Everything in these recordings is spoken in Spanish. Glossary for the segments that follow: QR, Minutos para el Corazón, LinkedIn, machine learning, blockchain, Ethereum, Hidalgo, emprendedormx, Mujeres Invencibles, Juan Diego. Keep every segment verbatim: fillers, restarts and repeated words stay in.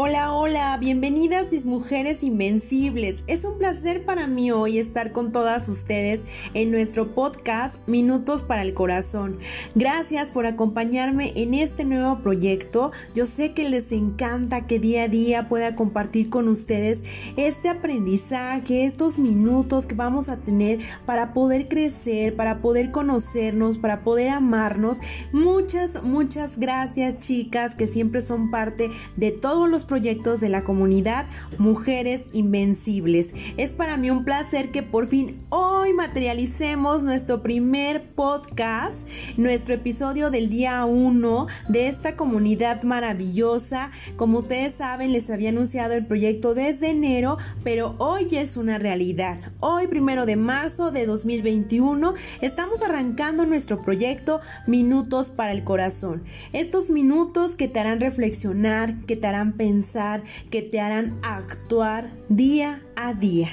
Hola, hola, bienvenidas mis mujeres invencibles. Es un placer para mí hoy estar con todas ustedes en nuestro podcast Minutos para el Corazón. Gracias por acompañarme en este nuevo proyecto. Yo sé que les encanta que día a día pueda compartir con ustedes este aprendizaje, estos minutos que vamos a tener para poder crecer, para poder conocernos, para poder amarnos. Muchas, muchas gracias, chicas, que siempre son parte de todos los proyectos de la comunidad Mujeres Invencibles. Es para mí un placer que por fin hoy materialicemos nuestro primer podcast, nuestro episodio del día uno de esta comunidad maravillosa. Como ustedes saben, les había anunciado el proyecto desde enero, pero hoy ya es una realidad. Hoy, primero de marzo de dos mil veintiuno, estamos arrancando nuestro proyecto Minutos para el Corazón. Estos minutos que te harán reflexionar, que te harán pensar, pensar, que te harán actuar día a día.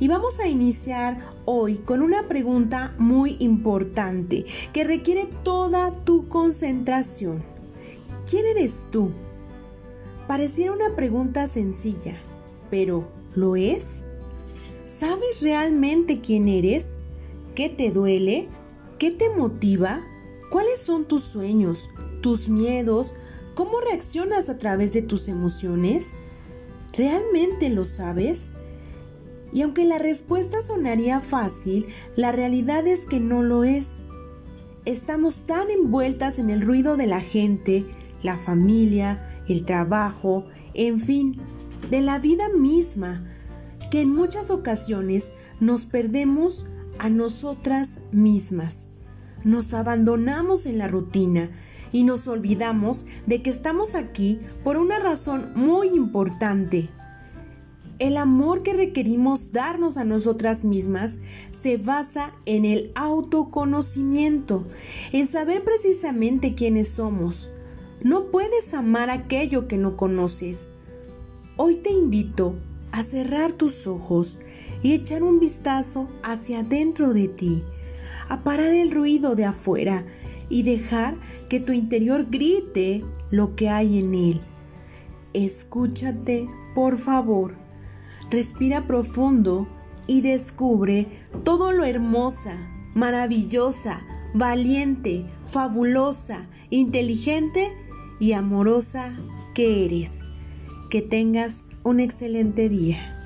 Y vamos a iniciar hoy con una pregunta muy importante que requiere toda tu concentración. ¿Quién eres tú? Pareciera una pregunta sencilla, pero ¿lo es? ¿Sabes realmente quién eres? ¿Qué te duele? ¿Qué te motiva? ¿Cuáles son tus sueños, tus miedos? ¿Cómo reaccionas a través de tus emociones? ¿Realmente lo sabes? Y aunque la respuesta sonaría fácil, la realidad es que no lo es. Estamos tan envueltas en el ruido de la gente, la familia, el trabajo, en fin, de la vida misma, que en muchas ocasiones nos perdemos a nosotras mismas. Nos abandonamos en la rutina y nos olvidamos de que estamos aquí por una razón muy importante. El amor que requerimos darnos a nosotras mismas se basa en el autoconocimiento, en saber precisamente quiénes somos. No puedes amar aquello que no conoces. Hoy te invito a cerrar tus ojos y echar un vistazo hacia adentro de ti, a parar el ruido de afuera y dejar que tu interior grite lo que hay en él. Escúchate, por favor. Respira profundo y descubre todo lo hermosa, maravillosa, valiente, fabulosa, inteligente y amorosa que eres. Que tengas un excelente día.